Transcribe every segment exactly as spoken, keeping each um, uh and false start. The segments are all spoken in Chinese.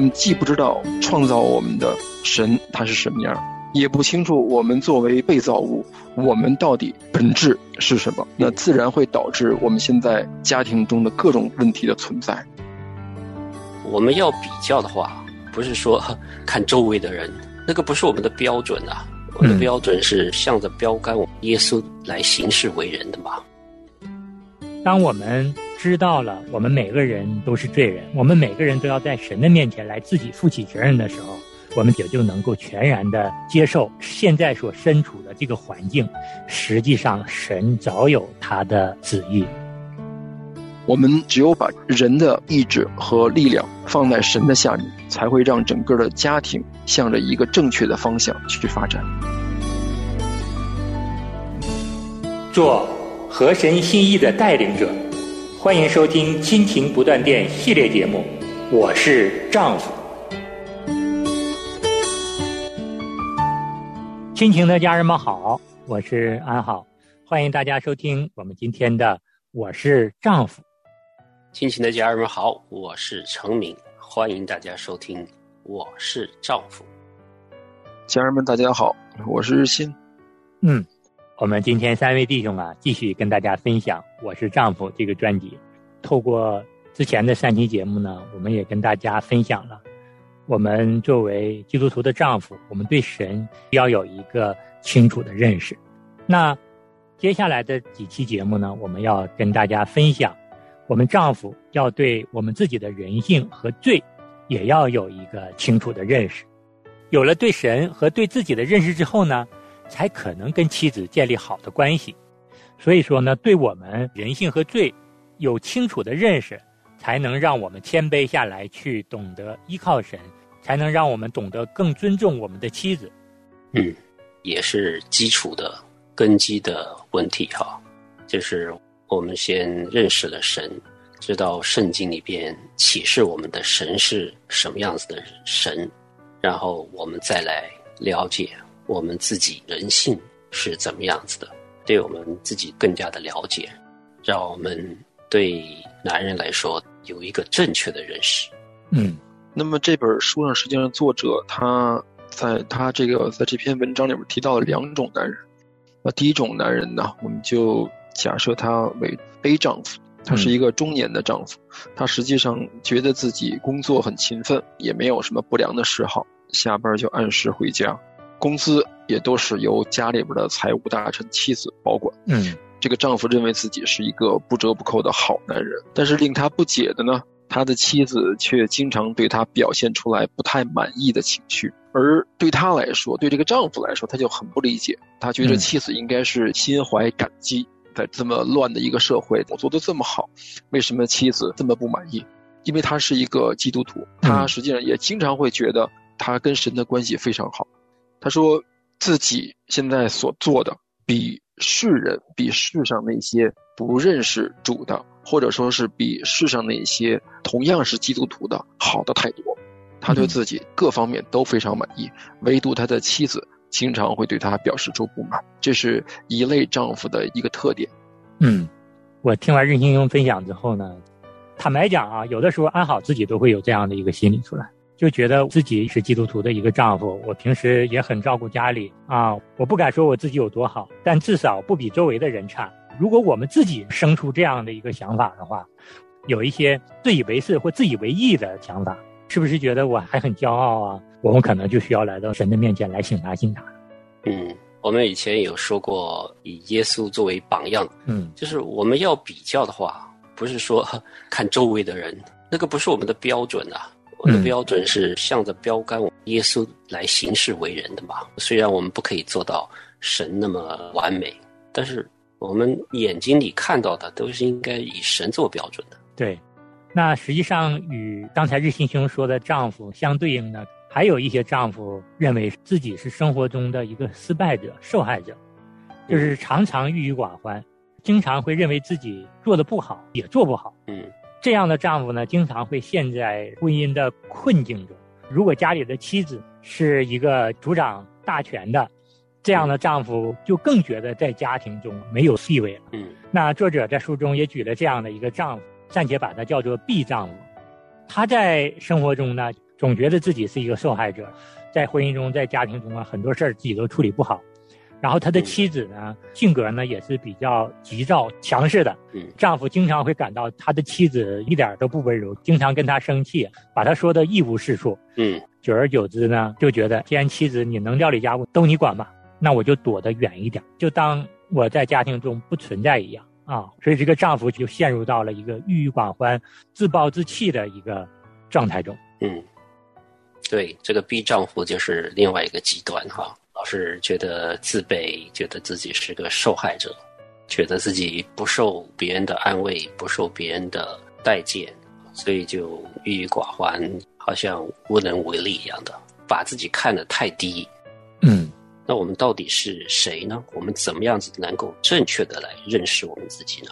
我们既不知道创造我们的神他是什么样，也不清楚我们作为被造物我们到底本质是什么，那自然会导致我们现在家庭中的各种问题的存在。我们要比较的话，不是说看周围的人，那个不是我们的标准啊。我的标准是向着标杆我们耶稣来行事为人的嘛。当我们知道了我们每个人都是罪人，我们每个人都要在神的面前来自己负起责任的时候，我们也就能够全然的接受现在所身处的这个环境，实际上神早有他的旨意。我们只有把人的意志和力量放在神的下面，才会让整个的家庭向着一个正确的方向去发展。做合神心意的带领者，欢迎收听亲情不断电系列节目，我是丈夫。亲情的家人们好，我是安好，欢迎大家收听我们今天的我是丈夫。亲情的家人们好，我是程明，欢迎大家收听我是丈夫。家人们大家好，我是日新。嗯，我们今天三位弟兄啊，继续跟大家分享我是丈夫这个专辑。透过之前的三期节目呢，我们也跟大家分享了我们作为基督徒的丈夫，我们对神要有一个清楚的认识。那接下来的几期节目呢，我们要跟大家分享我们丈夫要对我们自己的人性和罪也要有一个清楚的认识。有了对神和对自己的认识之后呢，才可能跟妻子建立好的关系。所以说呢，对我们人性和罪有清楚的认识，才能让我们谦卑下来，去懂得依靠神，才能让我们懂得更尊重我们的妻子。嗯，也是基础的根基的问题哈，就是我们先认识了神，知道圣经里边启示我们的神是什么样子的神，然后我们再来了解我们自己人性是怎么样子的，对我们自己更加的了解，让我们对男人来说有一个正确的认识。嗯，那么这本书上实际上作者他在他这个在这篇文章里面提到了两种男人。那第一种男人呢，我们就假设他为卑丈夫，他是一个中年的丈夫、嗯、他实际上觉得自己工作很勤奋，也没有什么不良的嗜好，下班就按时回家，工资也都是由家里边的财务大臣妻子保管。嗯，这个丈夫认为自己是一个不折不扣的好男人，但是令他不解的呢，他的妻子却经常对他表现出来不太满意的情绪，而对他来说，对这个丈夫来说，他就很不理解，他觉得妻子应该是心怀感激，在这么乱的一个社会，我做得这么好，为什么妻子这么不满意？因为他是一个基督徒，他实际上也经常会觉得他跟神的关系非常好。他说自己现在所做的比世人，比世上那些不认识主的，或者说是比世上那些同样是基督徒的好的太多，他对自己各方面都非常满意，唯独他的妻子经常会对他表示出不满，这是一类丈夫的一个特点。嗯，我听完任兴庸分享之后呢，坦白讲啊，有的时候安好自己都会有这样的一个心理出来，就觉得自己是基督徒的一个丈夫，我平时也很照顾家里啊，我不敢说我自己有多好，但至少不比周围的人差。如果我们自己生出这样的一个想法的话，有一些自以为是或自以为意的想法，是不是觉得我还很骄傲啊？我们可能就需要来到神的面前来省察省察。嗯，我们以前有说过以耶稣作为榜样，嗯，就是我们要比较的话，不是说看周围的人，那个不是我们的标准啊。我的标准是向着标杆耶稣来行事为人的嘛。虽然我们不可以做到神那么完美，但是我们眼睛里看到的都是应该以神做标准的。对，那实际上与刚才日新兄说的丈夫相对应的，还有一些丈夫认为自己是生活中的一个失败者、受害者，就是常常郁郁寡欢，经常会认为自己做的不好，也做不好。嗯。这样的丈夫呢，经常会陷在婚姻的困境中。如果家里的妻子是一个主掌大权的，这样的丈夫就更觉得在家庭中没有地位了。嗯，那作者在书中也举了这样的一个丈夫，暂且把他叫做 B 丈夫。他在生活中呢，总觉得自己是一个受害者，在婚姻中在家庭中啊，很多事儿自己都处理不好。然后他的妻子呢，性格呢也是比较急躁强势的，丈夫经常会感到他的妻子一点都不温柔，经常跟他生气，把他说的一无是处。嗯，久而久之呢，就觉得既然妻子你能料理家务都你管吧，那我就躲得远一点，就当我在家庭中不存在一样啊。所以这个丈夫就陷入到了一个郁郁寡欢、自暴自弃的一个状态中。嗯，对，这个逼丈夫就是另外一个极端哈。老是觉得自卑，觉得自己是个受害者，觉得自己不受别人的安慰，不受别人的待见，所以就郁郁寡欢，好像无能为力一样的，把自己看得太低。嗯，那我们到底是谁呢？我们怎么样子能够正确的来认识我们自己呢？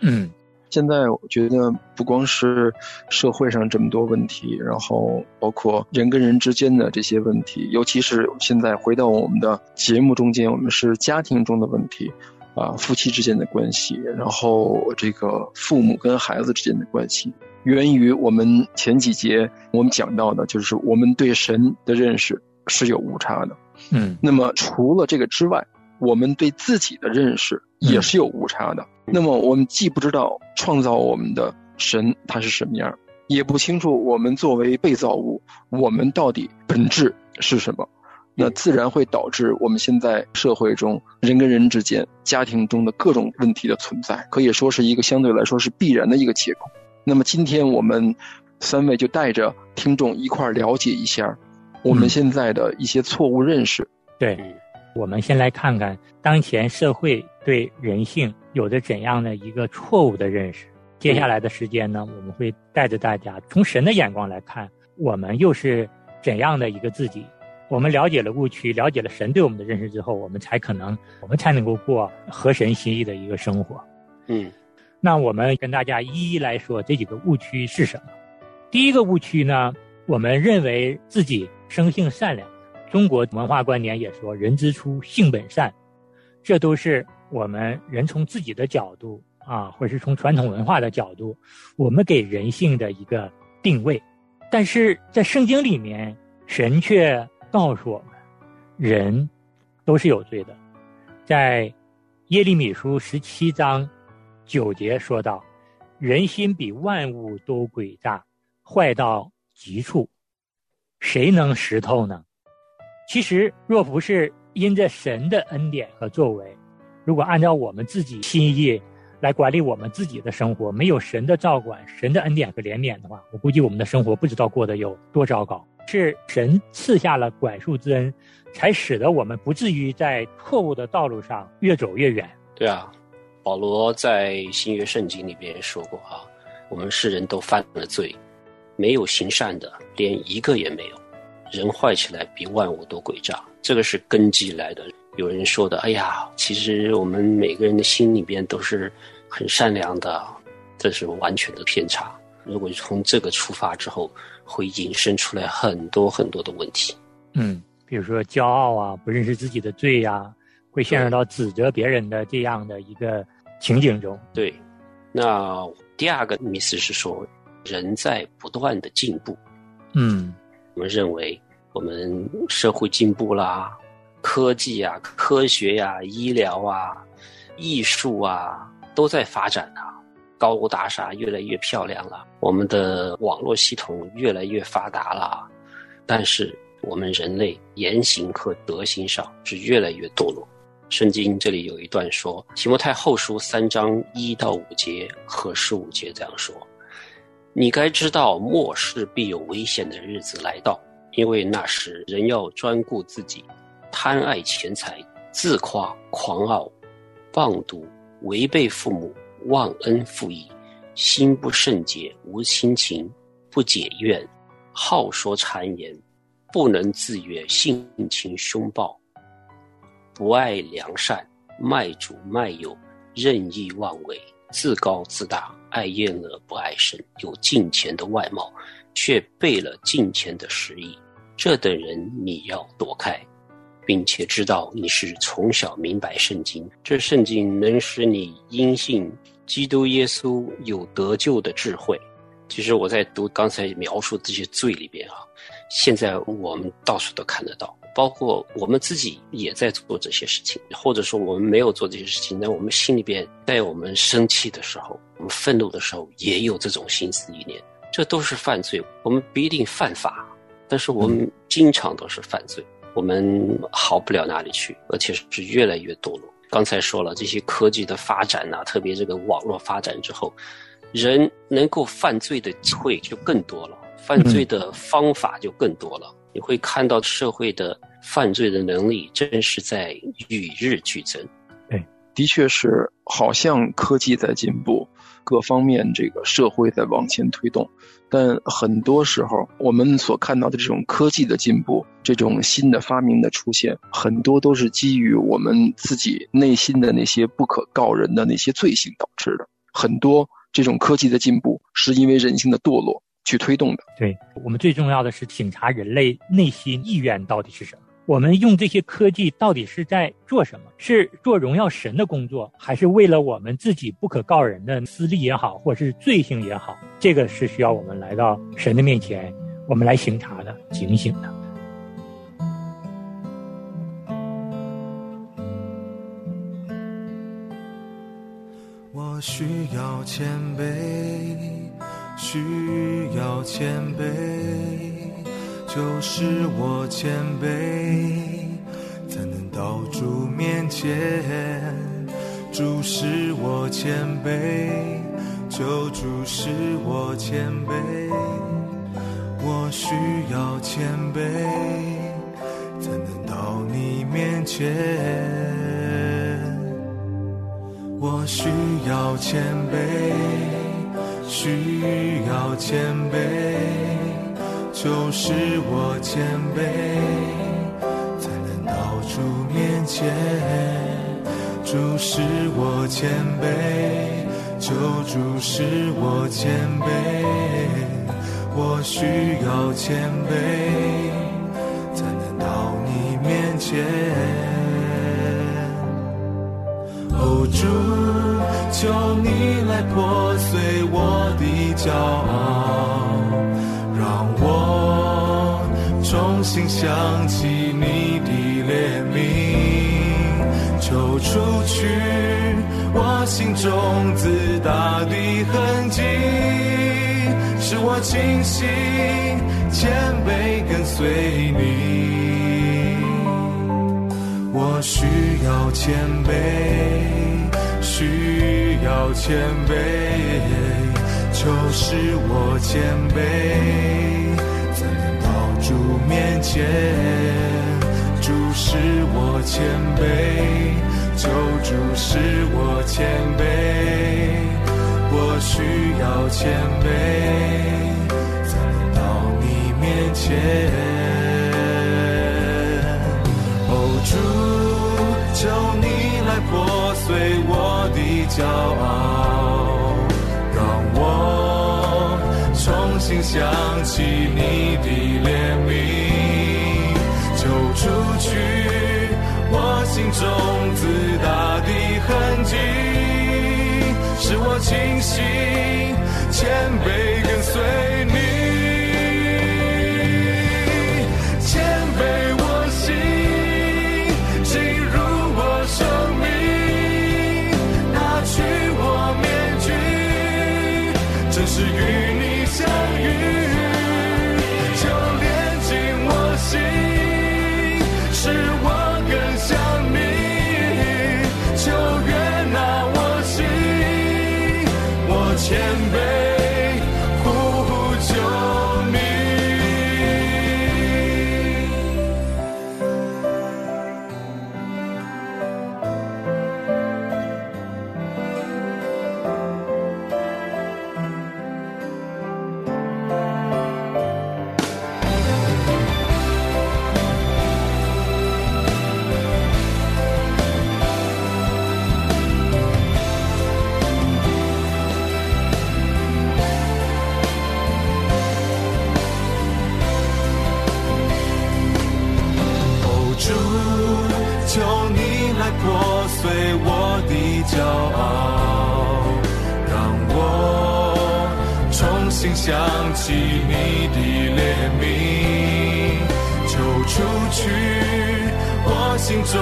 嗯，现在我觉得不光是社会上这么多问题，然后包括人跟人之间的这些问题，尤其是现在回到我们的节目中间，我们是家庭中的问题啊，夫妻之间的关系，然后这个父母跟孩子之间的关系，源于我们前几节我们讲到的，就是我们对神的认识是有误差的。嗯，那么除了这个之外，我们对自己的认识也是有误差的。嗯，那么我们既不知道创造我们的神他是什么样，也不清楚我们作为被造物我们到底本质是什么，那自然会导致我们现在社会中人跟人之间家庭中的各种问题的存在，可以说是一个相对来说是必然的一个结果。那么今天我们三位就带着听众一块了解一下我们现在的一些错误认识。嗯，对，我们先来看看当前社会对人性有着怎样的一个错误的认识。接下来的时间呢，我们会带着大家从神的眼光来看我们又是怎样的一个自己。我们了解了误区，了解了神对我们的认识之后，我们才可能我们才能够过合神心意的一个生活。嗯，那我们跟大家一一来说这几个误区是什么。第一个误区呢，我们认为自己生性善良，中国文化观点也说人之初性本善，这都是我们人从自己的角度啊，或是从传统文化的角度我们给人性的一个定位。但是在圣经里面，神却告诉我们人都是有罪的。在耶利米书十七章九节说道，人心比万物都诡诈，坏到极处，谁能识透呢？其实若不是因着神的恩典和作为，如果按照我们自己心意来管理我们自己的生活，没有神的照管，神的恩典和怜悯的话，我估计我们的生活不知道过得有多糟糕。是神赐下了管束之恩，才使得我们不至于在错误的道路上越走越远。对啊，保罗在新约圣经里面说过啊，我们世人都犯了罪，没有行善的，连一个也没有。人坏起来比万物都诡诈，这个是根基来的。有人说的，哎呀，其实我们每个人的心里边都是很善良的，这是完全的偏差。如果从这个出发之后，会引申出来很多很多的问题。嗯，比如说骄傲啊，不认识自己的罪啊，会陷入到指责别人的这样的一个情景中。对，那第二个意思是说，人在不断的进步。嗯，我们认为我们社会进步啦，科技啊，科学啊，医疗啊，艺术啊，都在发展啊，高楼大厦越来越漂亮了，我们的网络系统越来越发达了，但是我们人类言行和德行上是越来越堕落。圣经这里有一段说，提摩太后书三章一到五节和十五节这样说，你该知道末世必有危险的日子来到，因为那时人要专顾自己，贪爱钱财，自夸狂傲，妄读，违背父母，忘恩负义，心不圣洁，无亲情，不解怨，好说谗言，不能自约，性情凶暴，不爱良善，卖主卖友，任意妄为，自高自大，爱厌乐不爱神，有敬虔的外貌，却背了敬虔的实意，这等人你要躲开，并且知道你是从小明白圣经，这圣经能使你因信基督耶稣有得救的智慧，其实我在读刚才描述这些罪里边啊，现在我们到处都看得到，包括我们自己也在做这些事情，或者说我们没有做这些事情，那我们心里边在我们生气的时候，我们愤怒的时候也有这种心思意念，这都是犯罪，我们不一定犯法，但是我们经常都是犯罪，我们好不了哪里去，而且是越来越堕落。刚才说了，这些科技的发展啊，特别这个网络发展之后，人能够犯罪的机会就更多了，犯罪的方法就更多了、嗯、你会看到社会的犯罪的能力真是在与日俱增。哎，的确是，好像科技在进步，各方面这个社会在往前推动，但很多时候我们所看到的这种科技的进步，这种新的发明的出现，很多都是基于我们自己内心的那些不可告人的那些罪行导致的，很多这种科技的进步是因为人性的堕落去推动的。对，我们最重要的是审查人类内心意愿到底是什么，我们用这些科技到底是在做什么，是做荣耀神的工作，还是为了我们自己不可告人的私利也好，或者是罪行也好，这个是需要我们来到神的面前，我们来审查的、警醒的。我需要谦卑，需要谦卑，就是我谦卑，才能到主面前。主使我谦卑，就主使我谦卑。我需要谦卑，才能到你面前。我需要谦卑，需要谦卑，就是我谦卑，才能到主面前。主使我谦卑，就主使我谦卑。我需要谦卑，才能到你面前。哦，主，求你来破碎我的骄傲，让我重新想起你的怜悯，求除去我心中自大的痕迹，使我清醒谦卑跟随你。我需要谦卑，需要谦卑，求使我谦卑，才能到主面前。主使我谦卑，求主使我谦卑。我需要谦卑，才能到你面前。哦，主，求你来破碎我的骄傲，我重新想起你的怜悯，求除去我心中自大的痕迹，使我清醒谦卑跟随你，谦卑我心，进入我生命，拿去我面是与你相遇，就连进我心，使我更像你，就悦纳我心，我谦卑呼求心想起你的怜悯，求除去我心中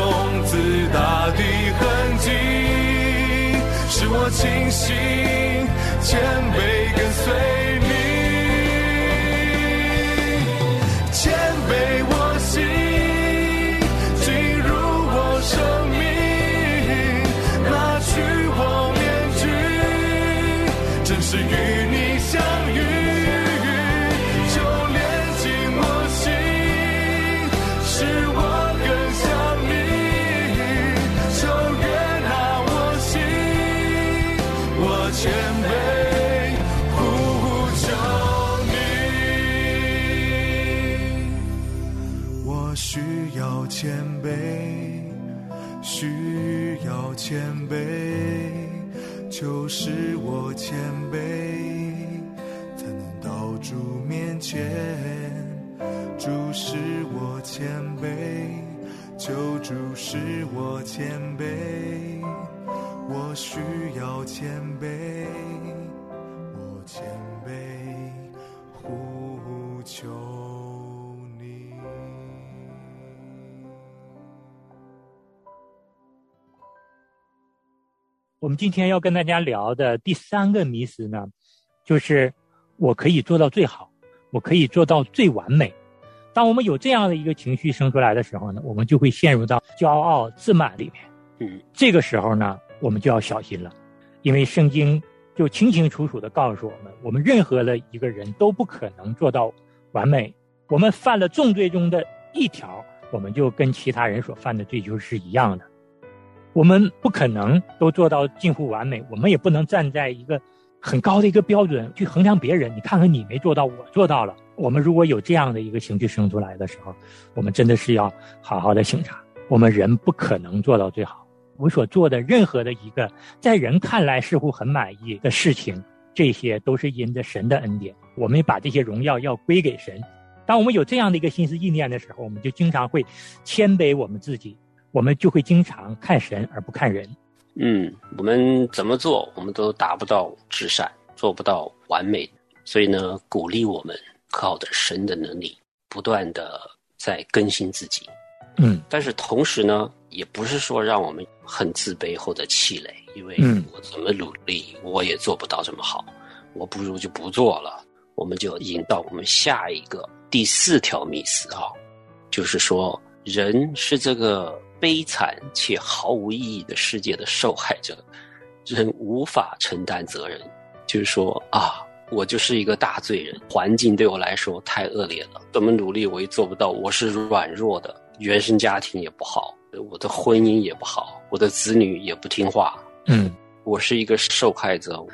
自大的痕迹，使我清醒谦卑跟随你，谦卑我心进入我生命，拿去我面具，真是与你相遇，就连进我心，使我更像你，就悦纳我心，我谦卑呼求你。我需要谦卑，需要谦卑，求使我谦卑，主面前，主使我谦卑，求主使我谦卑，我需要谦卑，我谦卑呼求你。我们今天要跟大家聊的第三个迷思呢，就是我可以做到最好，我可以做到最完美。当我们有这样的一个情绪生出来的时候呢，我们就会陷入到骄傲自满里面。嗯，这个时候呢，我们就要小心了，因为圣经就清清楚楚地告诉我们，我们任何的一个人都不可能做到完美。我们犯了重罪中的一条，我们就跟其他人所犯的罪就是一样的。我们不可能都做到近乎完美，我们也不能站在一个很高的一个标准去衡量别人，你看看你没做到，我做到了。我们如果有这样的一个情绪生出来的时候，我们真的是要好好的省察，我们人不可能做到最好。我所做的任何的一个在人看来似乎很满意的事情，这些都是因着神的恩典，我们把这些荣耀要归给神。当我们有这样的一个心思意念的时候，我们就经常会谦卑我们自己，我们就会经常看神而不看人。嗯，我们怎么做我们都达不到至善，做不到完美，所以呢鼓励我们靠着神的能力不断的在更新自己。嗯，但是同时呢也不是说让我们很自卑或者气馁，因为我怎么努力我也做不到这么好，我不如就不做了。我们就引到我们下一个第四条迷思啊，就是说人是这个悲惨且毫无意义的世界的受害者，人无法承担责任。就是说啊，我就是一个大罪人，环境对我来说太恶劣了，怎么努力我也做不到，我是软弱的，原生家庭也不好，我的婚姻也不好，我的子女也不听话。嗯，我是一个受害者，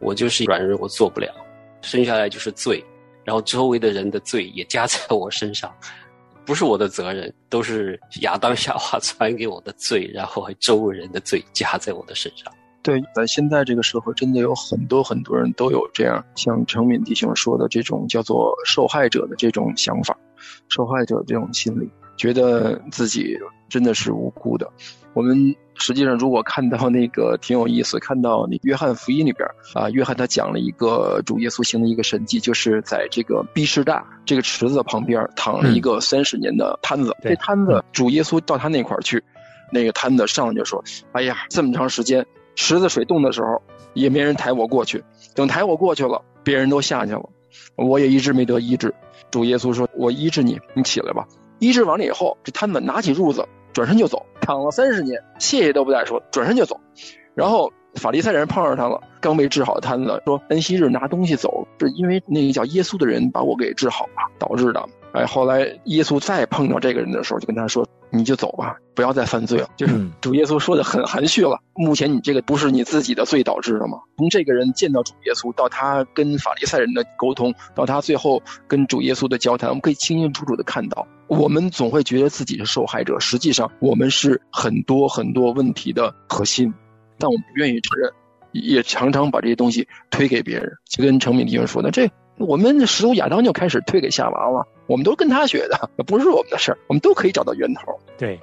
我就是软弱，我做不了，生下来就是罪，然后周围的人的罪也加在我身上，不是我的责任，都是亚当夏娃传给我的罪，然后还周围人的罪加在我的身上。对，在现在这个社会真的有很多很多人都有这样像程敏弟兄说的这种叫做受害者的这种想法，受害者这种心理，觉得自己真的是无辜的。我们实际上如果看到那个挺有意思，看到那约翰福音里边啊，约翰他讲了一个主耶稣行的一个神迹，就是在这个毕士大这个池子旁边躺了一个三十年的摊子、嗯、这摊子主耶稣到他那块去，那个摊子上来就说，哎呀，这么长时间池子水冻的时候也没人抬我过去，等抬我过去了别人都下去了，我也一直没得医治。主耶稣说，我医治你，你起来吧。医治完了以后，这摊子拿起褥子转身就走，躺了三十年谢谢都不再说，转身就走。然后法利赛人碰上他了，刚被治好的摊子说，恩熙日拿东西走，是因为那个叫耶稣的人把我给治好了导致的。哎，后来耶稣再碰到这个人的时候就跟他说，你就走吧，不要再犯罪了。就是主耶稣说的很含蓄了，目前你这个不是你自己的罪导致的吗？从这个人见到主耶稣到他跟法利赛人的沟通，到他最后跟主耶稣的交谈，我们可以清清楚楚的看到，我们总会觉得自己是受害者，实际上我们是很多很多问题的核心，但我们不愿意承认，也常常把这些东西推给别人。就跟程敏弟兄说的，这我们始祖亚当就开始推给夏娃了，我们都跟他学的，不是我们的事儿，我们都可以找到源头。对，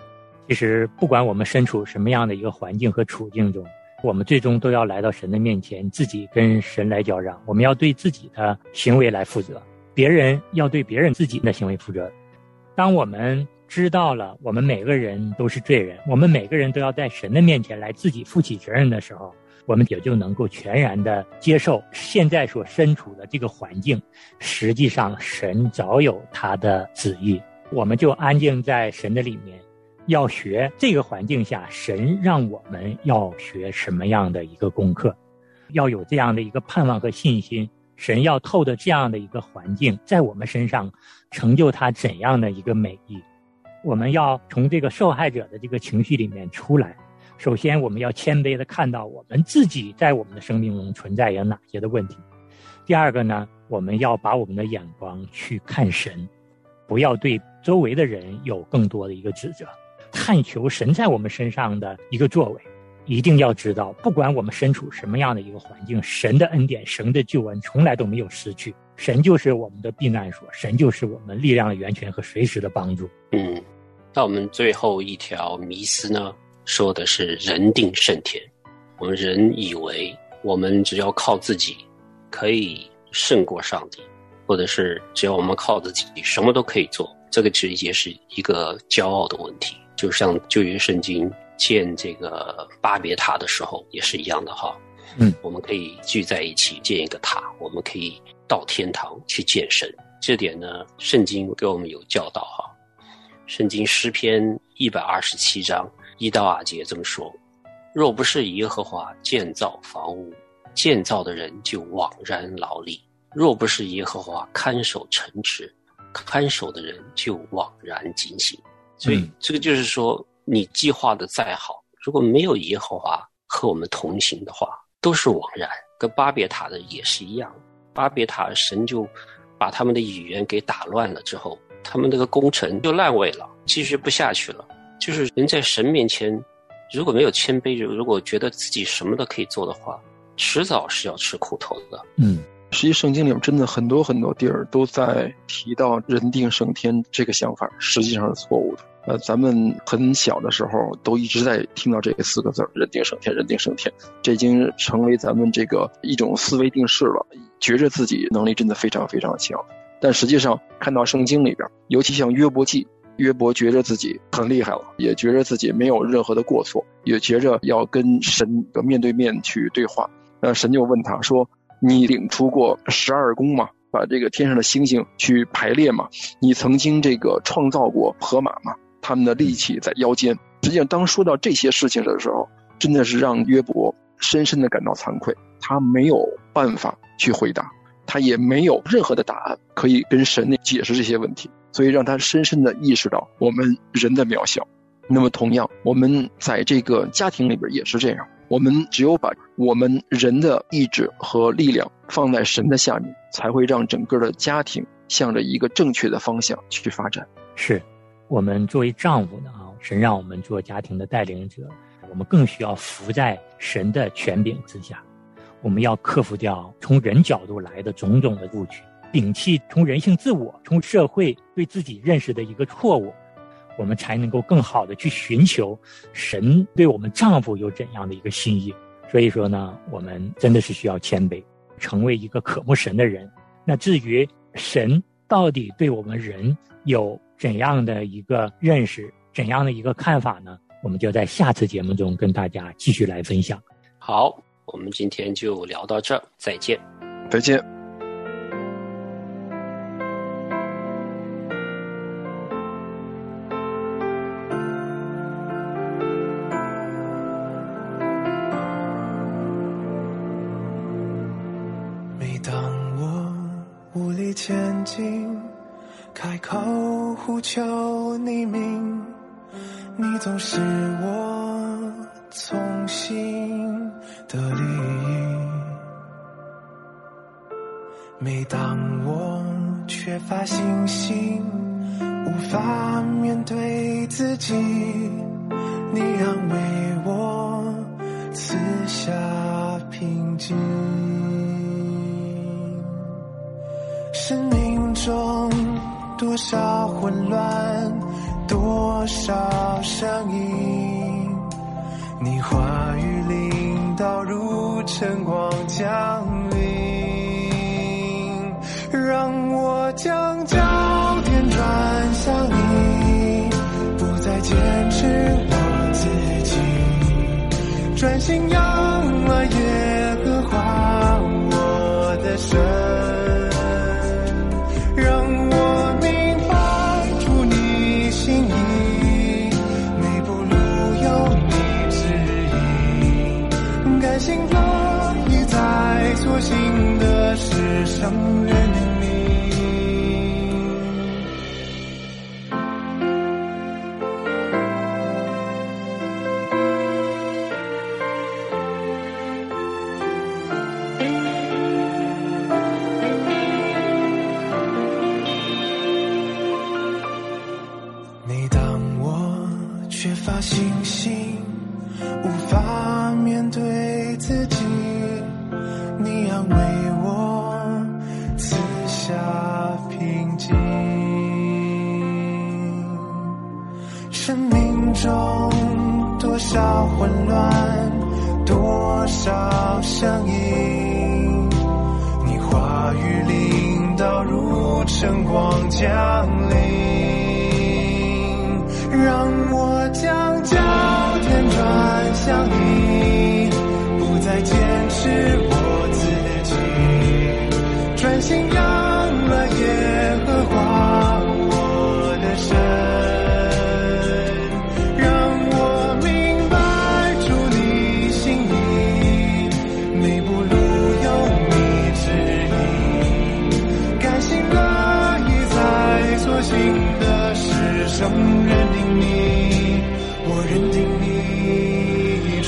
其实不管我们身处什么样的一个环境和处境中，我们最终都要来到神的面前，自己跟神来交账，我们要对自己的行为来负责，别人要对别人自己的行为负责。当我们知道了我们每个人都是罪人，我们每个人都要在神的面前来自己负起责任的时候，我们也就能够全然的接受现在所身处的这个环境，实际上神早有他的旨意，我们就安静在神的里面，要学这个环境下神让我们要学什么样的一个功课，要有这样的一个盼望和信心，神要透着这样的一个环境在我们身上成就他怎样的一个美意。我们要从这个受害者的这个情绪里面出来，首先我们要谦卑地看到我们自己在我们的生命中存在有哪些的问题。第二个呢，我们要把我们的眼光去看神，不要对周围的人有更多的一个指责，探求神在我们身上的一个作为。一定要知道，不管我们身处什么样的一个环境，神的恩典，神的救恩从来都没有失去，神就是我们的避难所，神就是我们力量的源泉和随时的帮助。嗯，那我们最后一条迷思呢，说的是人定胜天。我们人以为我们只要靠自己可以胜过上帝，或者是只要我们靠自己什么都可以做，这个其实也是一个骄傲的问题。就像旧约圣经建这个巴别塔的时候也是一样的哈，嗯，我们可以聚在一起建一个塔，我们可以到天堂去见神。这点呢，圣经给我们有教导哈。圣经诗篇一百二十七章一到二节这么说：若不是耶和华建造房屋，建造的人就枉然劳力；若不是耶和华看守城池，看守的人就枉然警醒。所以这个就是说，你计划的再好，如果没有耶和华和我们同行的话，都是枉然。跟巴别塔的也是一样，巴别塔神就把他们的语言给打乱了之后，他们那个工程就烂尾了，继续不下去了。就是人在神面前如果没有谦卑，如果觉得自己什么都可以做的话，迟早是要吃苦头的。嗯，实际圣经里面真的很多很多地儿都在提到人定胜天这个想法，实际上是错误的。呃，咱们很小的时候都一直在听到这四个字，人定胜天，人定胜天，这已经成为咱们这个一种思维定式了，觉着自己能力真的非常非常强。但实际上看到圣经里边，尤其像约伯记，约伯觉着自己很厉害了，也觉着自己没有任何的过错，也觉着要跟神面对面去对话。那神就问他说，你领出过十二宫吗？把这个天上的星星去排列吗？你曾经这个创造过河马吗？他们的力气在腰间。实际上当说到这些事情的时候，真的是让约伯深深的感到惭愧，他没有办法去回答，他也没有任何的答案可以跟神解释这些问题，所以让他深深的意识到我们人的渺小。那么同样，我们在这个家庭里边也是这样，我们只有把我们人的意志和力量放在神的下面，才会让整个的家庭向着一个正确的方向去发展。是，我们作为丈夫呢，神让我们做家庭的带领者，我们更需要服在神的权柄之下，我们要克服掉从人角度来的种种的误区，摒弃从人性自我，从社会对自己认识的一个错误，我们才能够更好的去寻求神对我们丈夫有怎样的一个心意。所以说呢，我们真的是需要谦卑，成为一个渴慕神的人。那至于神到底对我们人有怎样的一个认识，怎样的一个看法呢？我们就在下次节目中跟大家继续来分享。好，我们今天就聊到这，再见。再见。每当我无力前进，开口呼求你名，你总是我从心的利益。每当我缺乏信心，无法面对自己，你安慰我，赐下平静。生命中多少混乱，多少声音，你话语里道如晨光降临，让我将焦点转向你，不再坚持我自己，专心仰望耶和华我的神。所行的事上认定你，每当我缺乏信心，无法面对自己，你安慰我，赐下平静。生命中多少混乱，多少相应，你话语领导如晨光降临，让我将焦点转向你，不再坚持专心仰望耶和华我的神，让我明白出你心意，每步路有你指引，甘心乐意在所行的事上认定你，我认定你主。